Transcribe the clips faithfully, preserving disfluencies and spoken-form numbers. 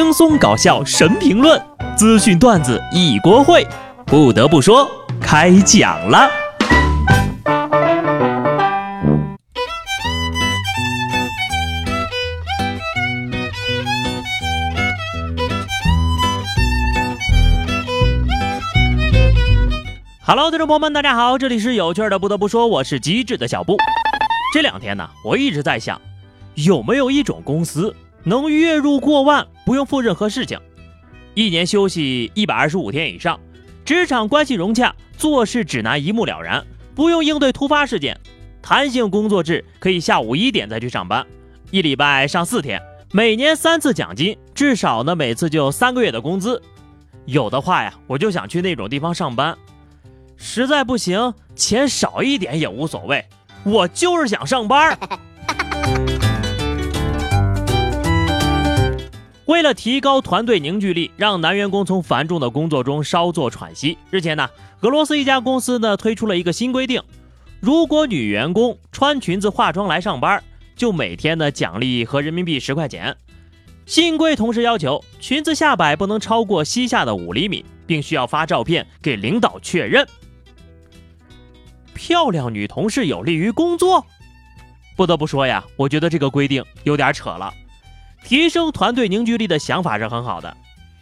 轻松搞笑神评论，资讯段子一锅烩。不得不说，开讲了。Hello， 听众朋友们，大家好，这里是有趣的。不得不说，我是机智的小布。这两天呢，我一直在想，有没有一种公司能月入过万，不用做任何事情，一年休息一百二十五天以上，职场关系融洽，做事指南一目了然，不用应对突发事件，弹性工作制，可以下午一点再去上班，一礼拜上四天，每年三次奖金，至少呢每次就三个月的工资。有的话呀，我就想去那种地方上班，实在不行钱少一点也无所谓，我就是想上班。为了提高团队凝聚力，让男员工从繁重的工作中稍作喘息，日前呢，俄罗斯一家公司呢推出了一个新规定，如果女员工穿裙子化妆来上班，就每天呢奖励合人民币十块钱。新规同时要求裙子下摆不能超过膝下的五厘米，并需要发照片给领导确认。漂亮女同事有利于工作？不得不说呀，我觉得这个规定有点扯了。提升团队凝聚力的想法是很好的，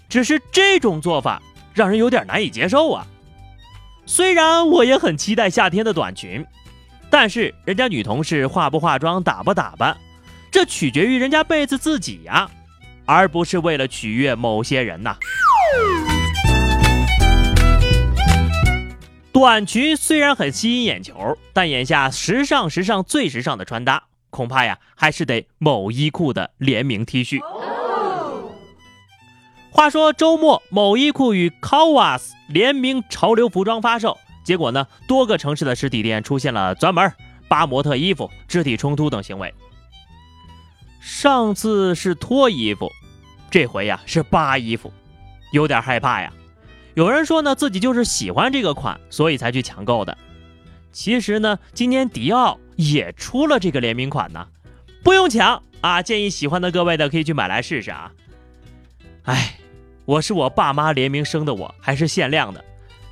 只是这种做法让人有点难以接受啊。虽然我也很期待夏天的短裙，但是人家女同事化不化妆打不打扮，这取决于人家辈子自己呀、啊，而不是为了取悦某些人呐、啊。短裙虽然很吸引眼球，但眼下时尚时尚最时尚的穿搭，恐怕呀还是得某衣库的联名 T 恤。话说周末某衣库与 Kawas 联名潮流服装发售，结果呢多个城市的实体店出现了专门扒模特衣服、肢体冲突等行为。上次是脱衣服，这回呀是扒衣服，有点害怕呀。有人说呢，自己就是喜欢这个款，所以才去抢购的。其实呢，今年迪奥也出了这个联名款呢，不用抢啊！建议喜欢的各位的可以去买来试试啊。哎，我是我爸妈联名生的我，我还是限量的，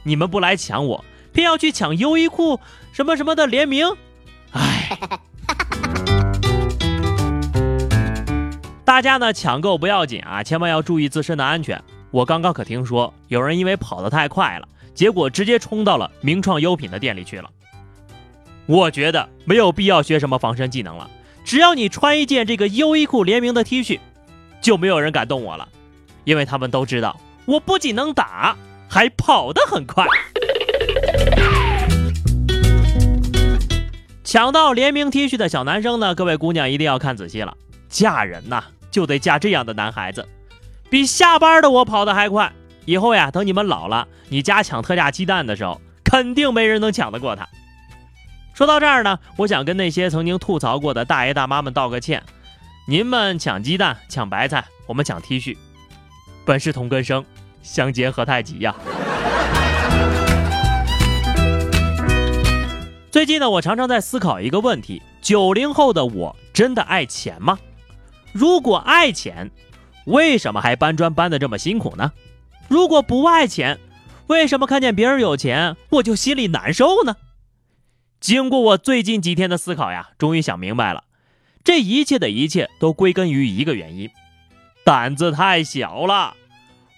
你们不来抢我，偏要去抢优衣库什么什么的联名，哎。大家呢抢购不要紧啊，千万要注意自身的安全。我刚刚可听说有人因为跑得太快了，结果直接冲到了名创优品的店里去了。我觉得没有必要学什么防身技能了，只要你穿一件这个优衣库联名的 T 恤，就没有人敢动我了，因为他们都知道我不仅能打，还跑得很快。抢到联名 T 恤的小男生呢，各位姑娘一定要看仔细了，嫁人呐、啊、就得嫁这样的男孩子。比下班的我跑得还快，以后呀等你们老了，你家抢特价鸡蛋的时候，肯定没人能抢得过他。说到这儿呢，我想跟那些曾经吐槽过的大爷大妈们道个歉，您们抢鸡蛋抢白菜，我们抢 T 恤，本是同根生，相煎何太急呀。最近呢，我常常在思考一个问题，九零后的我真的爱钱吗？如果爱钱，为什么还搬砖搬得这么辛苦呢？如果不爱钱，为什么看见别人有钱我就心里难受呢？经过我最近几天的思考呀，终于想明白了，这一切的一切都归根于一个原因，胆子太小了。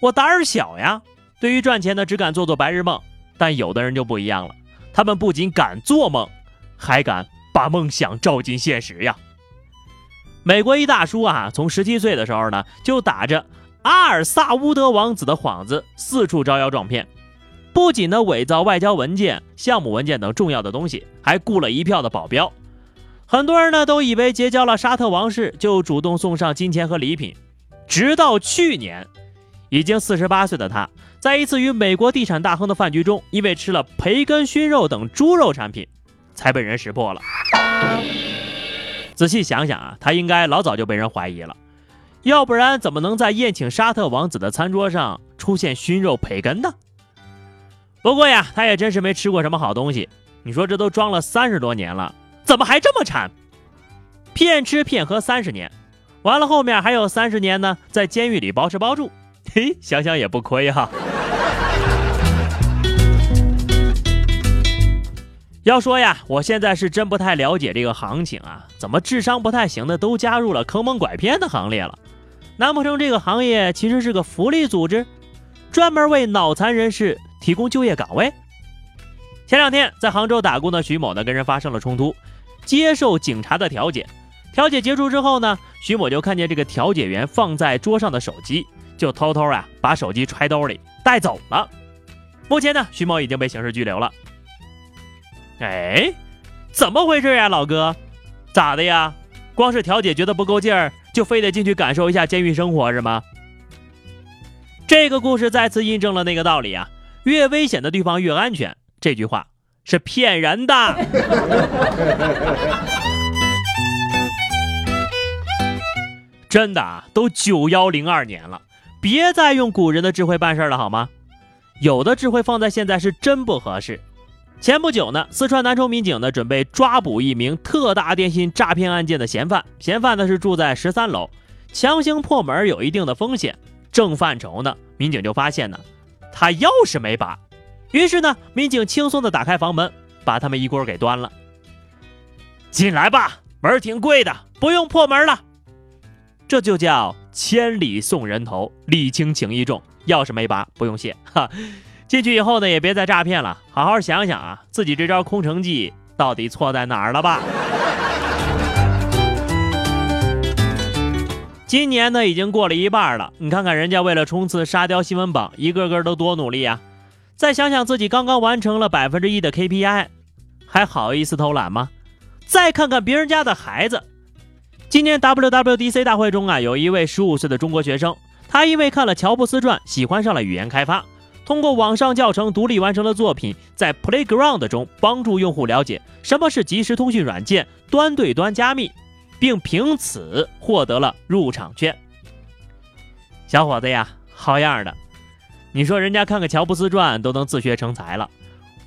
我胆儿小呀，对于赚钱呢只敢做做白日梦，但有的人就不一样了，他们不仅敢做梦，还敢把梦想照进现实呀。美国一大叔啊，从十七岁的时候呢，就打着阿尔萨乌德王子的幌子四处招摇撞骗，不仅呢伪造外交文件、项目文件等重要的东西，还雇了一票的保镖。很多人呢都以为结交了沙特王室就主动送上金钱和礼品，直到去年，已经四十八岁的他，在一次与美国地产大亨的饭局中，因为吃了培根熏肉等猪肉产品，才被人识破了。仔细想想啊，他应该老早就被人怀疑了，要不然怎么能在宴请沙特王子的餐桌上出现熏肉培根呢？不过呀，他也真是没吃过什么好东西，你说这都装了三十多年了，怎么还这么馋？骗吃骗喝三十年，完了后面还有三十年呢，在监狱里包吃包住，嘿，想想也不亏哈。要说呀，我现在是真不太了解这个行情啊，怎么智商不太行的都加入了坑蒙拐骗的行列了？难不成这个行业其实是个福利组织，专门为脑残人士提供就业岗位？前两天在杭州打工的徐某呢，跟人发生了冲突，接受警察的调解。调解结束之后呢，徐某就看见这个调解员放在桌上的手机，就偷偷啊把手机揣兜里带走了。目前呢，徐某已经被刑事拘留了。哎，怎么回事呀，老哥？咋的呀？光是调解觉得不够劲儿，就非得进去感受一下监狱生活是吗？这个故事再次印证了那个道理啊，越危险的地方越安全，这句话是骗人的。真的啊，都九一零二年了，别再用古人的智慧办事了好吗？有的智慧放在现在是真不合适。前不久呢，四川南充民警呢准备抓捕一名特大电信诈骗案件的嫌犯，嫌犯呢是住在十三楼，强行破门有一定的风险，正犯愁呢，民警就发现呢他钥匙没拔，于是呢民警轻松的打开房门，把他们一锅给端了。进来吧，门挺贵的，不用破门了。这就叫千里送人头，礼轻情意重，钥匙没拔不用谢哈。进去以后呢，也别再诈骗了，好好想想啊，自己这招空城计到底错在哪儿了吧？今年呢，已经过了一半了，你看看人家为了冲刺沙雕新闻榜，一个个都多努力啊！再想想自己刚刚完成了百分之一的 K P I， 还好意思偷懒吗？再看看别人家的孩子，今年 W W D C 大会中啊，有一位十五岁的中国学生，他因为看了乔布斯传，喜欢上了语言开发。通过网上教程独立完成的作品，在 Playground 中帮助用户了解什么是即时通讯软件、端对端加密，并凭此获得了入场券。小伙子呀，好样的！你说人家看个乔布斯传都能自学成才了，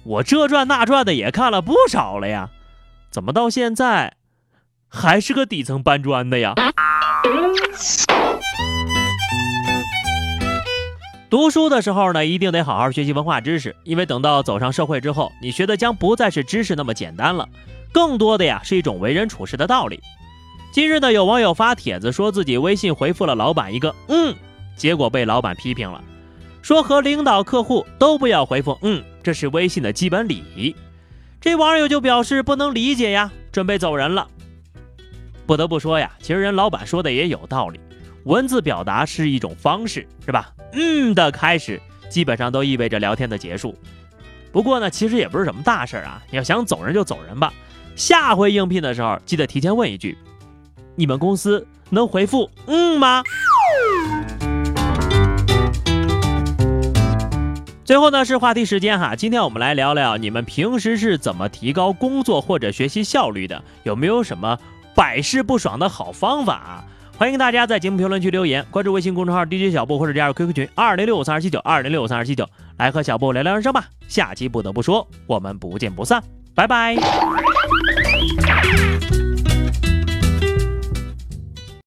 我这传那传的也看了不少了呀，怎么到现在还是个底层搬砖的呀？读书的时候呢，一定得好好学习文化知识，因为等到走上社会之后，你学的将不再是知识那么简单了，更多的呀是一种为人处事的道理。今日呢，有网友发帖子说自己微信回复了老板一个嗯，结果被老板批评了，说和领导客户都不要回复嗯，这是微信的基本礼仪。这网友就表示不能理解呀，准备走人了。不得不说呀，其实人老板说的也有道理，文字表达是一种方式，是吧？嗯的开始基本上都意味着聊天的结束。不过呢，其实也不是什么大事啊，你要想走人就走人吧。下回应聘的时候记得提前问一句，你们公司能回复嗯吗？最后呢是话题时间哈，今天我们来聊聊你们平时是怎么提高工作或者学习效率的，有没有什么百试不爽的好方法啊？欢迎大家在节目评论区留言，关注微信公众号 D J 小布，或者加入 Q Q 群二零六五三二七九 二零六五三二七九，来和小布聊聊人生吧。下期不得不说，我们不见不散，拜拜。